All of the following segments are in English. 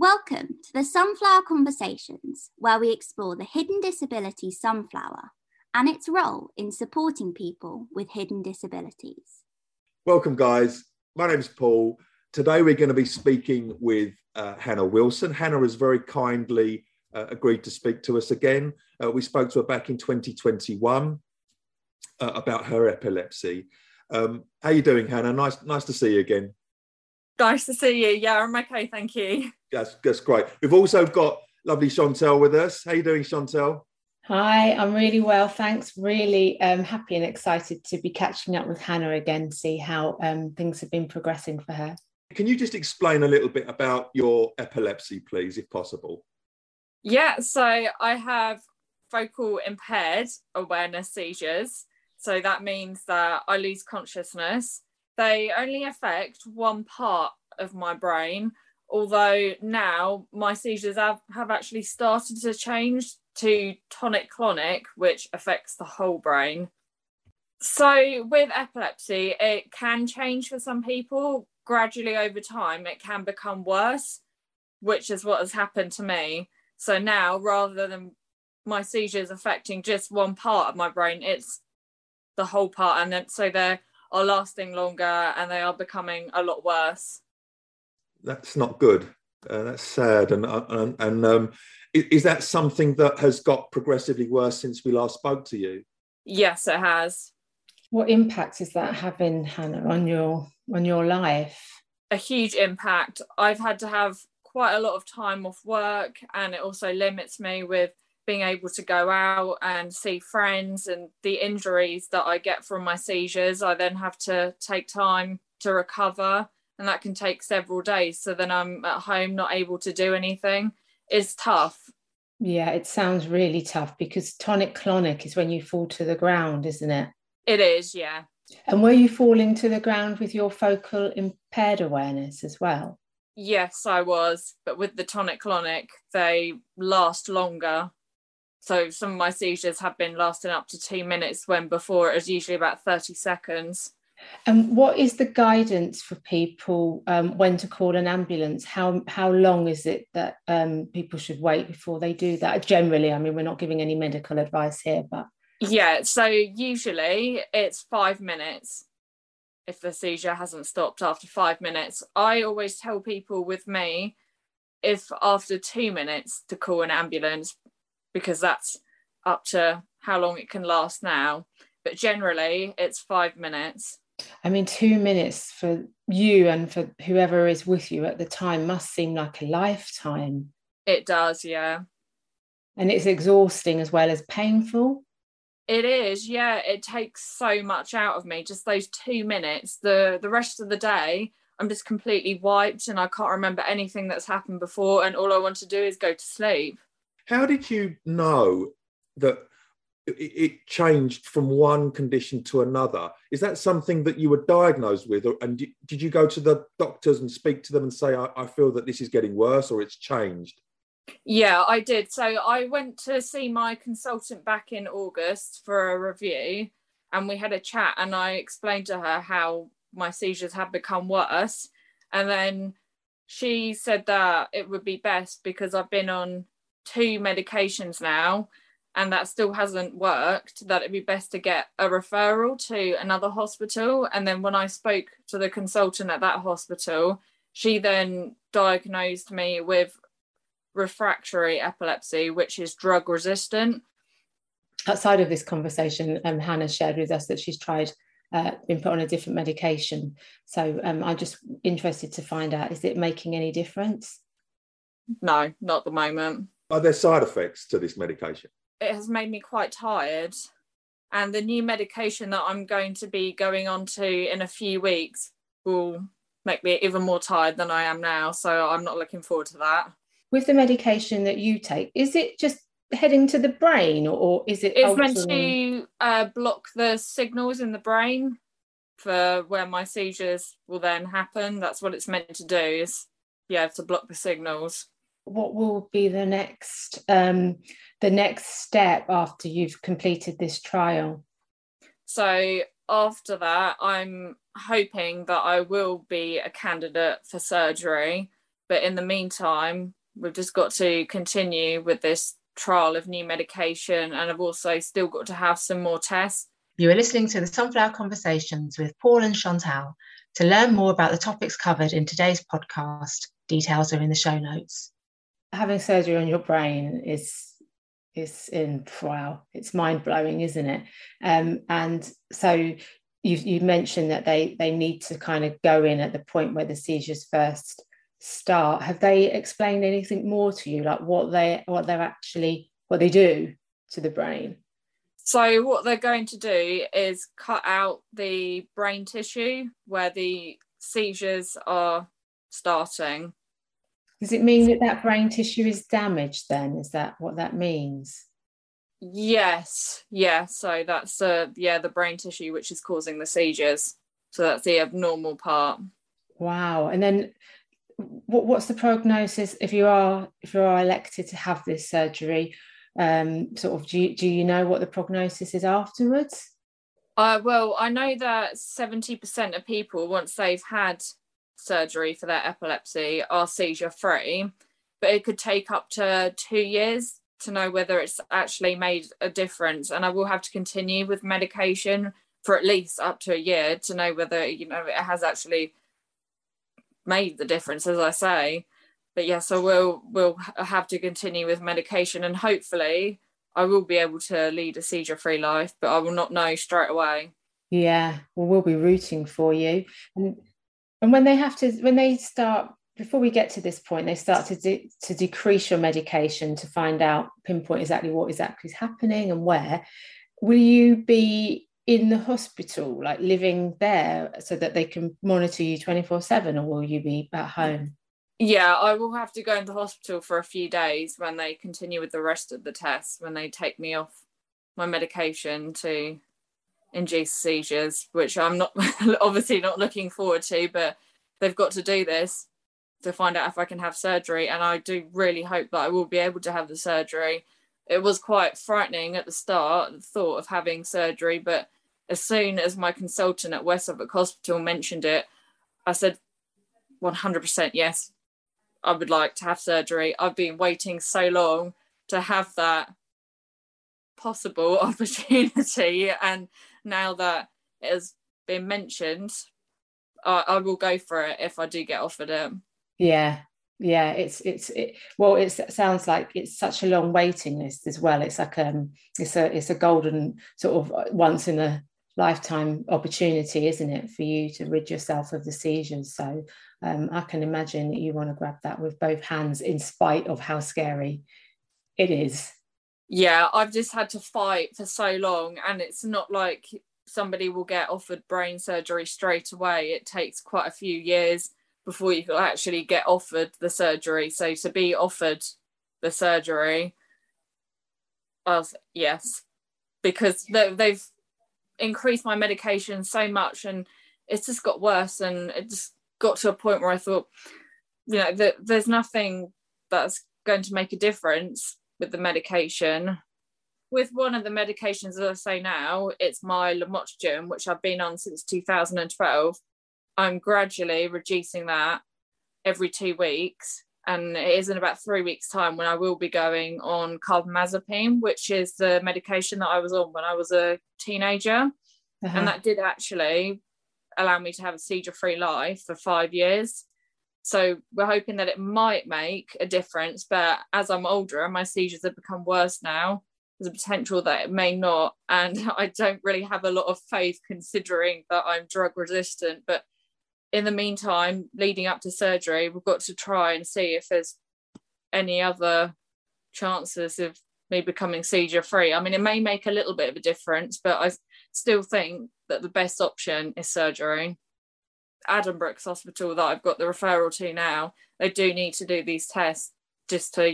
Welcome to the Sunflower Conversations, where we explore the hidden disability sunflower and its role in supporting people with hidden disabilities. Welcome, guys. My name's Paul. Today, we're going to be speaking with Hannah Wilson. Hannah has very kindly agreed to speak to us again. We spoke to her back in 2021 about her epilepsy. How you doing, Hannah? Nice to see you again. Nice to see you. Yeah, I'm okay, thank you. That's great. We've also got lovely Chantelle with us. How you doing, Chantelle? Hi, I'm really well, thanks. Really happy and excited to be catching up with Hannah again, see how things have been progressing for her. Can you just explain a little bit about your epilepsy, please, if possible? Yeah, so I have focal impaired awareness seizures. So that means that I lose consciousness. They only affect one part of my brain, although now my seizures have actually started to change to tonic-clonic, which affects the whole brain. So with epilepsy, it can change for some people. Gradually over time, it can become worse, which is what has happened to me. So now, rather than my seizures affecting just one part of my brain, it's the whole part. And then, so they're are lasting longer and they are becoming a lot worse. That's not good. That's sad. And is that something that has got progressively worse since we last spoke to you? Yes, it has. What impact is that having, Hannah, on your life? A huge impact. I've had to have quite a lot of time off work, and it also limits me with being able to go out and see friends, and the injuries that I get from my seizures, I then have to take time to recover, and that can take several days. So then I'm at home not able to do anything. It's tough. Yeah, it sounds really tough, because tonic-clonic is when you fall to the ground, isn't it? It is, yeah. And were you falling to the ground with your focal impaired awareness as well? Yes, I was, but with the tonic-clonic, they last longer. So some of my seizures have been lasting up to 2 minutes, when before it was usually about 30 seconds. And what is the guidance for people when to call an ambulance? How long is it that people should wait before they do that? Generally, I mean, we're not giving any medical advice here, but... Yeah, so usually it's 5 minutes if the seizure hasn't stopped after 5 minutes. I always tell people with me, if after 2 minutes, to call an ambulance, because that's up to how long it can last now. But generally, it's 5 minutes. I mean, 2 minutes for you and for whoever is with you at the time must seem like a lifetime. It does, yeah. And it's exhausting as well as painful. It is, yeah. It takes so much out of me, just those 2 minutes. The rest of the day, I'm just completely wiped and I can't remember anything that's happened before, and all I want to do is go to sleep. How did you know that it changed from one condition to another? Is that something that you were diagnosed with? And did you go to the doctors and speak to them and say, I feel that this is getting worse or it's changed? Yeah, I did. So I went to see my consultant back in August for a review, and we had a chat, and I explained to her how my seizures had become worse. And then she said that it would be best, because I've been on 2 medications now and that still hasn't worked, that it'd be best to get a referral to another hospital. And then when I spoke to the consultant at that hospital, she then diagnosed me with refractory epilepsy, which is drug resistant. Outside of this conversation, Hannah shared with us that she's tried been put on a different medication, so I'm just interested to find out, is it making any difference? No, not at the moment. Are there side effects to this medication? It has made me quite tired. And the new medication that I'm going to be going on to in a few weeks will make me even more tired than I am now. So I'm not looking forward to that. With the medication that you take, is it just heading to the brain, or is it... It's meant to block the signals in the brain for where my seizures will then happen. That's what it's meant to do, is, yeah, to block the signals. What will be the next step after you've completed this trial? So after that, I'm hoping that I will be a candidate for surgery, But in the meantime, we've just got to continue with this trial of new medication, and I've also still got to have some more tests. You are listening to the Sunflower Conversations with Paul and Chantelle. To learn more about the topics covered in today's podcast, details are in the show notes. Having surgery on your brain is it's mind-blowing, isn't it? And so you mentioned that they need to kind of go in at the point where the seizures first start. Have they explained anything more to you, like what they do to the brain? So what they're going to do is cut out the brain tissue where the seizures are starting. Does it mean that brain tissue is damaged then? Is that what that means? Yes. Yeah. So that's the brain tissue which is causing the seizures. So that's the abnormal part. Wow. And then what's the prognosis if you are elected to have this surgery? Do you know what the prognosis is afterwards? Well, I know that 70% of people, once they've had surgery for their epilepsy, are seizure free, but it could take up to 2 years to know whether it's actually made a difference. And I will have to continue with medication for at least up to a year to know whether, it has actually made the difference, as I say. But yes, I will have to continue with medication, and hopefully I will be able to lead a seizure-free life, but I will not know straight away. Yeah, well, we'll be rooting for you. And before we get to this point, they start to decrease your medication to find out, pinpoint exactly what exactly is happening and where. Will you be in the hospital, like living there, so that they can monitor you 24/7, or will you be at home? Yeah, I will have to go into hospital for a few days when they continue with the rest of the tests, when they take me off my medication to induce seizures, which I'm not obviously not looking forward to, but they've got to do this to find out if I can have surgery. And I do really hope that I will be able to have the surgery. It was quite frightening at the start, the thought of having surgery, but as soon as my consultant at West Suffolk Hospital mentioned it, I said 100% yes. I would like to have surgery. I've been waiting so long to have that possible opportunity. And now that it has been mentioned, I will go for it if I do get offered it. Yeah. Yeah. It sounds like it's such a long waiting list as well. It's like, it's a golden sort of once in a lifetime opportunity, isn't it, for you to rid yourself of the seizures? So I can imagine that you want to grab that with both hands in spite of how scary it is. Yeah, I've just had to fight for so long, and it's not like somebody will get offered brain surgery straight away. It takes quite a few years before you can actually get offered the surgery. So to be offered the surgery, yes, because they've increased my medication so much, and it's just got worse, and it just got to a point where I thought, there's nothing that's going to make a difference with the medication. With one of the medications, as I say now, it's my lamotrigine, which I've been on since 2012. I'm gradually reducing that every 2 weeks, and it is in about 3 weeks' time when I will be going on carbamazepine, which is the medication that I was on when I was a teenager. Uh-huh. And that did actually allow me to have a seizure-free life for 5 years. So we're hoping that it might make a difference, but as I'm older and my seizures have become worse now, there's a potential that it may not. And I don't really have a lot of faith, considering that I'm drug resistant. But in the meantime, leading up to surgery, we've got to try and see if there's any other chances of me becoming seizure free. I mean, it may make a little bit of a difference, but I still think that the best option is surgery. Addenbrooke's hospital that I've got the referral to now, they do need to do these tests just to,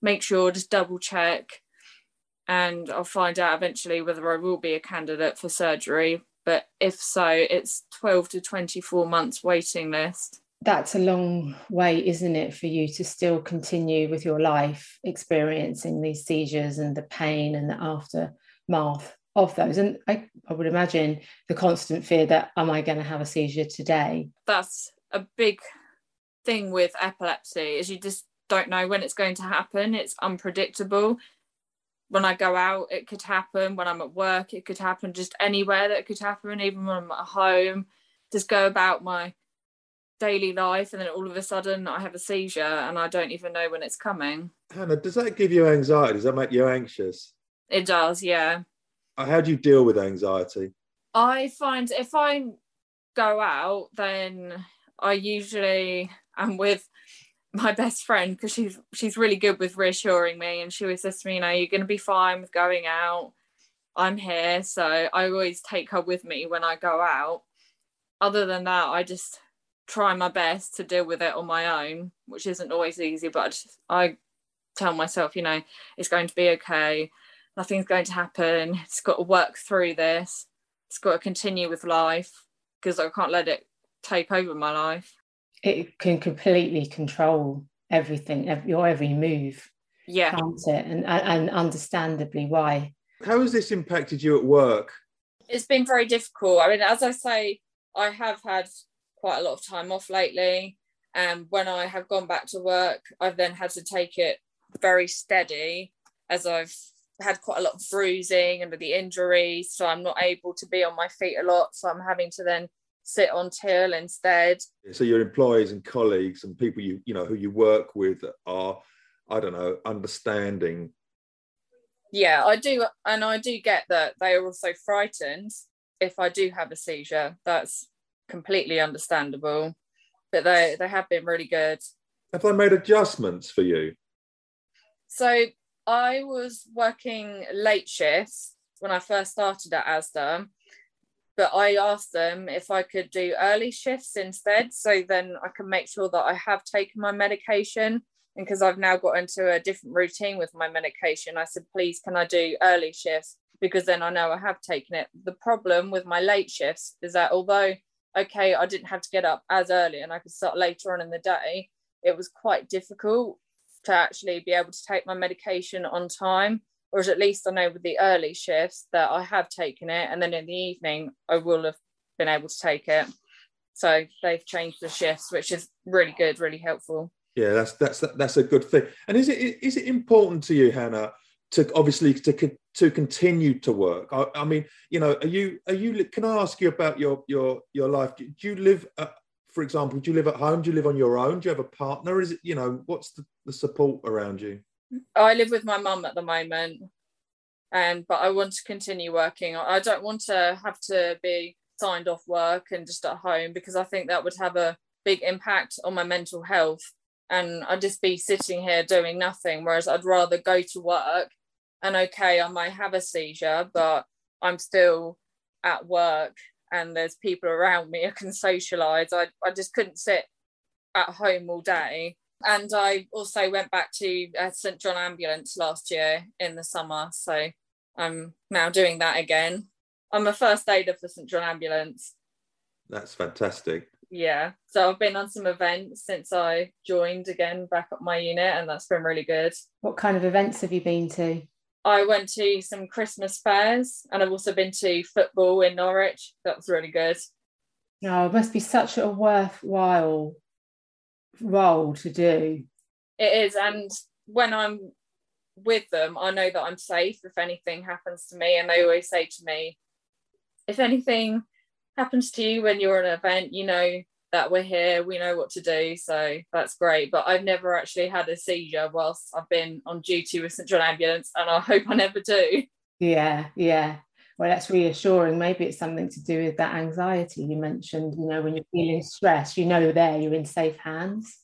make sure, just double check. And I'll find out eventually whether I will be a candidate for surgery. But if so, it's 12 to 24 months waiting list. That's a long way, isn't it, for you to still continue with your life, experiencing these seizures and the pain and the aftermath of those. And I would imagine the constant fear that, am I going to have a seizure today? That's a big thing with epilepsy is you just don't know when it's going to happen. It's unpredictable. When I go out, it could happen. When I'm at work, it could happen. Just anywhere that it could happen, even when I'm at home, just go about my daily life, and then all of a sudden I have a seizure and I don't even know when it's coming. Hannah, does that give you anxiety? Does that make you anxious? It does, yeah. How do you deal with anxiety? I find if I go out, then I usually am with my best friend, because she's really good with reassuring me, and she always says to me, you know, you're going to be fine with going out, I'm here. So I always take her with me when I go out. Other than that, I just try my best to deal with it on my own, which isn't always easy, but I tell myself, you know, it's going to be okay, nothing's going to happen, it's got to work through this, it's got to continue with life, because I can't let it take over my life. It can completely control everything, your every move, yeah, can't it? And understandably why. How has this impacted you at work? It's been very difficult. I mean, as I say, I have had quite a lot of time off lately, and when I have gone back to work, I've then had to take it very steady, as I've had quite a lot of bruising and the injuries, so I'm not able to be on my feet a lot, so I'm having to then sit on till instead. So your employees and colleagues and people you know who you work with are, I don't know, understanding? Yeah, I do, and I do get that they are also frightened if I do have a seizure. That's completely understandable, but they have been really good. Have they made adjustments for you? So I was working late shifts when I first started at Asda, but I asked them if I could do early shifts instead, so then I can make sure that I have taken my medication. And because I've now got into a different routine with my medication, I said, please, can I do early shifts? Because then I know I have taken it. The problem with my late shifts is that although, okay, I didn't have to get up as early and I could start later on in the day, it was quite difficult to actually be able to take my medication on time. Whereas at least I know with the early shifts that I have taken it, and then in the evening I will have been able to take it. So they've changed the shifts, which is really good, really helpful. Yeah, that's a good thing. And is it important to you, Hannah, to obviously to continue to work? I mean, you know, are you? Can I ask you about your life? Do you live, for example, do you live at home? Do you live on your own? Do you have a partner? Is it, you know, what's the support around you? I live with my mum at the moment, but I want to continue working. I don't want to have to be signed off work and just at home, because I think that would have a big impact on my mental health, and I'd just be sitting here doing nothing, whereas I'd rather go to work and, okay, I might have a seizure, but I'm still at work and there's people around me, I can socialise. I just couldn't sit at home all day. And I also went back to St. John Ambulance last year in the summer, so I'm now doing that again. I'm a first aider for St. John Ambulance. That's fantastic. Yeah, so I've been on some events since I joined again back at my unit, and that's been really good. What kind of events have you been to? I went to some Christmas fairs, and I've also been to football in Norwich. That was really good. Oh, it must be such a worthwhile role to do. It is, and when I'm with them, I know that I'm safe if anything happens to me, and they always say to me, if anything happens to you when you're at an event, you know that we're here, we know what to do, so that's great. But I've never actually had a seizure whilst I've been on duty with St John Ambulance, and I hope I never do. Yeah Well, that's reassuring. Maybe it's something to do with that anxiety you mentioned. You know, when you're feeling stressed, you know there, you're in safe hands.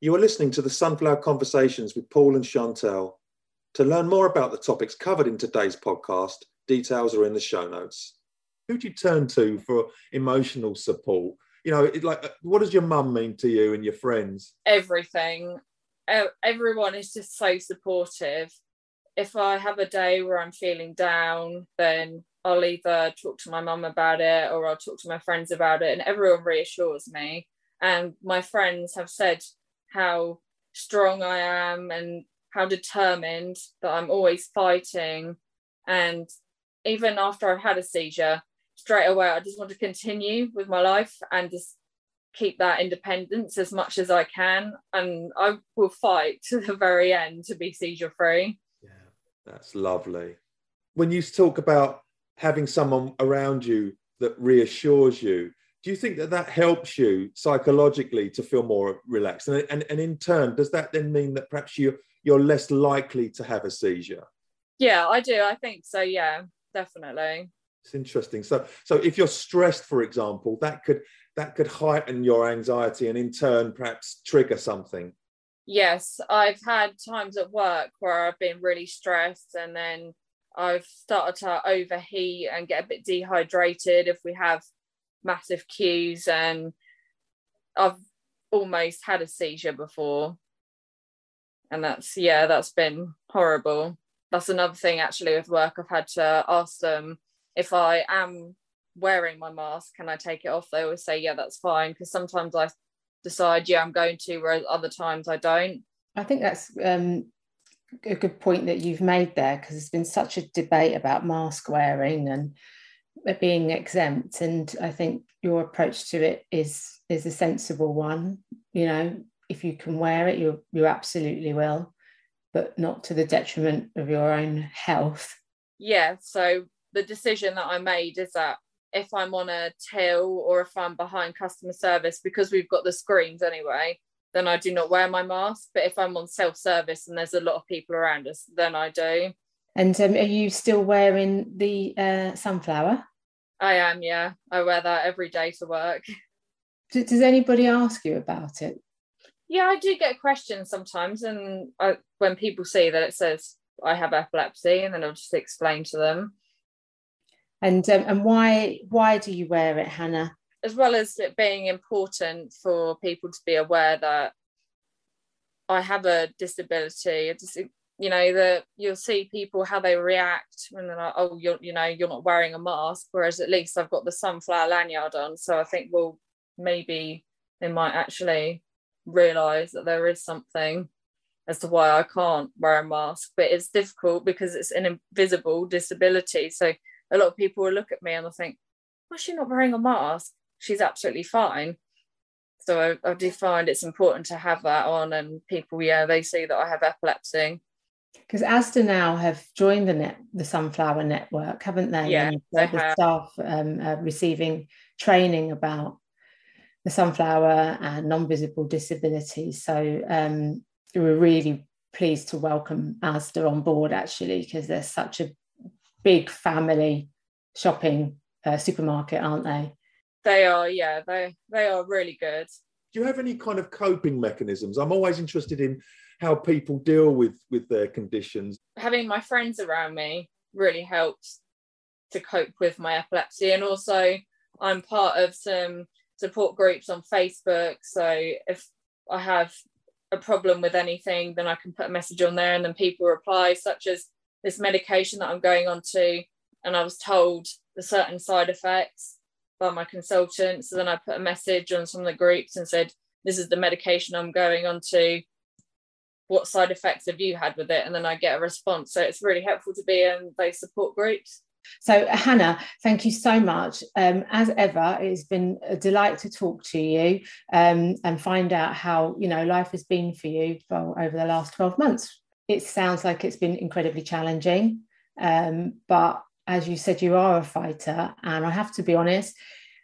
You are listening to the Sunflower Conversations with Paul and Chantelle. To learn more about the topics covered in today's podcast, details are in the show notes. Who do you turn to for emotional support? You know, what does your mum mean to you and your friends? Everything. Everyone is just so supportive. If I have a day where I'm feeling down, then I'll either talk to my mum about it or I'll talk to my friends about it, and everyone reassures me. And my friends have said how strong I am and how determined, that I'm always fighting. And even after I've had a seizure, straight away I just want to continue with my life and just keep that independence as much as I can, and I will fight to the very end to be seizure free. Yeah, that's lovely. When you talk about having someone around you that reassures you, do you think that that helps you psychologically to feel more relaxed? And in turn, does that then mean that perhaps you're less likely to have a seizure? Yeah, I do. I think so. Yeah, definitely. It's interesting. So if you're stressed, for example, that could heighten your anxiety and in turn perhaps trigger something. Yes, I've had times at work where I've been really stressed and then I've started to overheat and get a bit dehydrated if we have massive queues, and I've almost had a seizure before, and that's been horrible. That's another thing actually with work. I've had to ask them if I am wearing my mask, can I take it off? They always say yeah, that's fine, because sometimes I decide yeah, I'm going to, whereas other times I don't. I think that's a good point that you've made there, because there's been such a debate about mask wearing and being exempt, and I think your approach to it is a sensible one. You know, if you can wear it, you absolutely will, but not to the detriment of your own health. Yeah, so the decision that I made is that if I'm on a till or if I'm behind customer service, because we've got the screens anyway, then I do not wear my mask. But if I'm on self-service and there's a lot of people around us, then I do. And are you still wearing the sunflower? I am, yeah. I wear that every day to work. Does anybody ask you about it? Yeah, I do get questions sometimes. And when people see that it says I have epilepsy, and then I'll just explain to them. And why do you wear it, Hannah? As well as it being important for people to be aware that I have a disability, you know, that you'll see people how they react when they're like, oh, you're not wearing a mask, whereas at least I've got the sunflower lanyard on. So I think, well, maybe they might actually realise that there is something as to why I can't wear a mask. But it's difficult because it's an invisible disability. So a lot of people will look at me and they'll think, well, she's not wearing a mask. She's absolutely fine. So I do find it's important to have that on, and people, yeah, they see that I have epilepsy. Because Asda now have joined the Sunflower Network, haven't they? Yeah, and they have. Staff are receiving training about the sunflower and non-visible disabilities. So we're really pleased to welcome Asda on board, actually, because they're such a big family shopping supermarket, aren't they? They are, yeah. They are really good. Do you have any kind of coping mechanisms? I'm always interested in how people deal with their conditions. Having my friends around me really helps to cope with my epilepsy. And also I'm part of some support groups on Facebook. So if I have a problem with anything, then I can put a message on there and then people reply, such as this medication that I'm going on to, and I was told the certain side effects by my consultant. So then I put a message on some of the groups and said, this is the medication I'm going on to. What side effects have you had with it? And then I get a response. So it's really helpful to be in those support groups. So Hannah, thank you so much. As ever, it's been a delight to talk to you and find out how, you know, life has been for you over the last 12 months. It sounds like it's been incredibly challenging, but as you said, you are a fighter. And I have to be honest,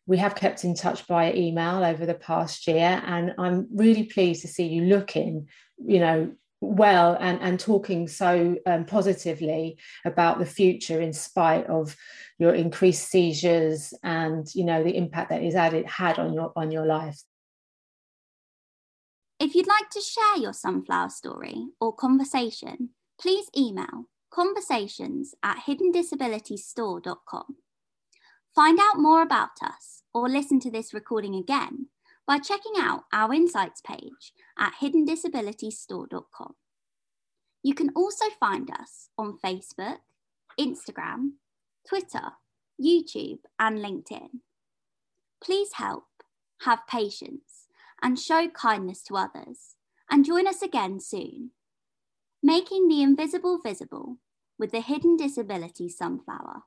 we have kept in touch by email over the past year, and I'm really pleased to see you looking, you know, well and talking so positively about the future in spite of your increased seizures and, you know, the impact that it had on your life. If you'd like to share your sunflower story or conversation, please email conversations@hiddendisabilitiesstore.com. Find out more about us or listen to this recording again by checking out our insights page at hiddendisabilitiesstore.com. You can also find us on Facebook, Instagram, Twitter, YouTube, and LinkedIn. Please help, have patience, and show kindness to others, and join us again soon. Making the invisible visible with the Hidden Disability Sunflower.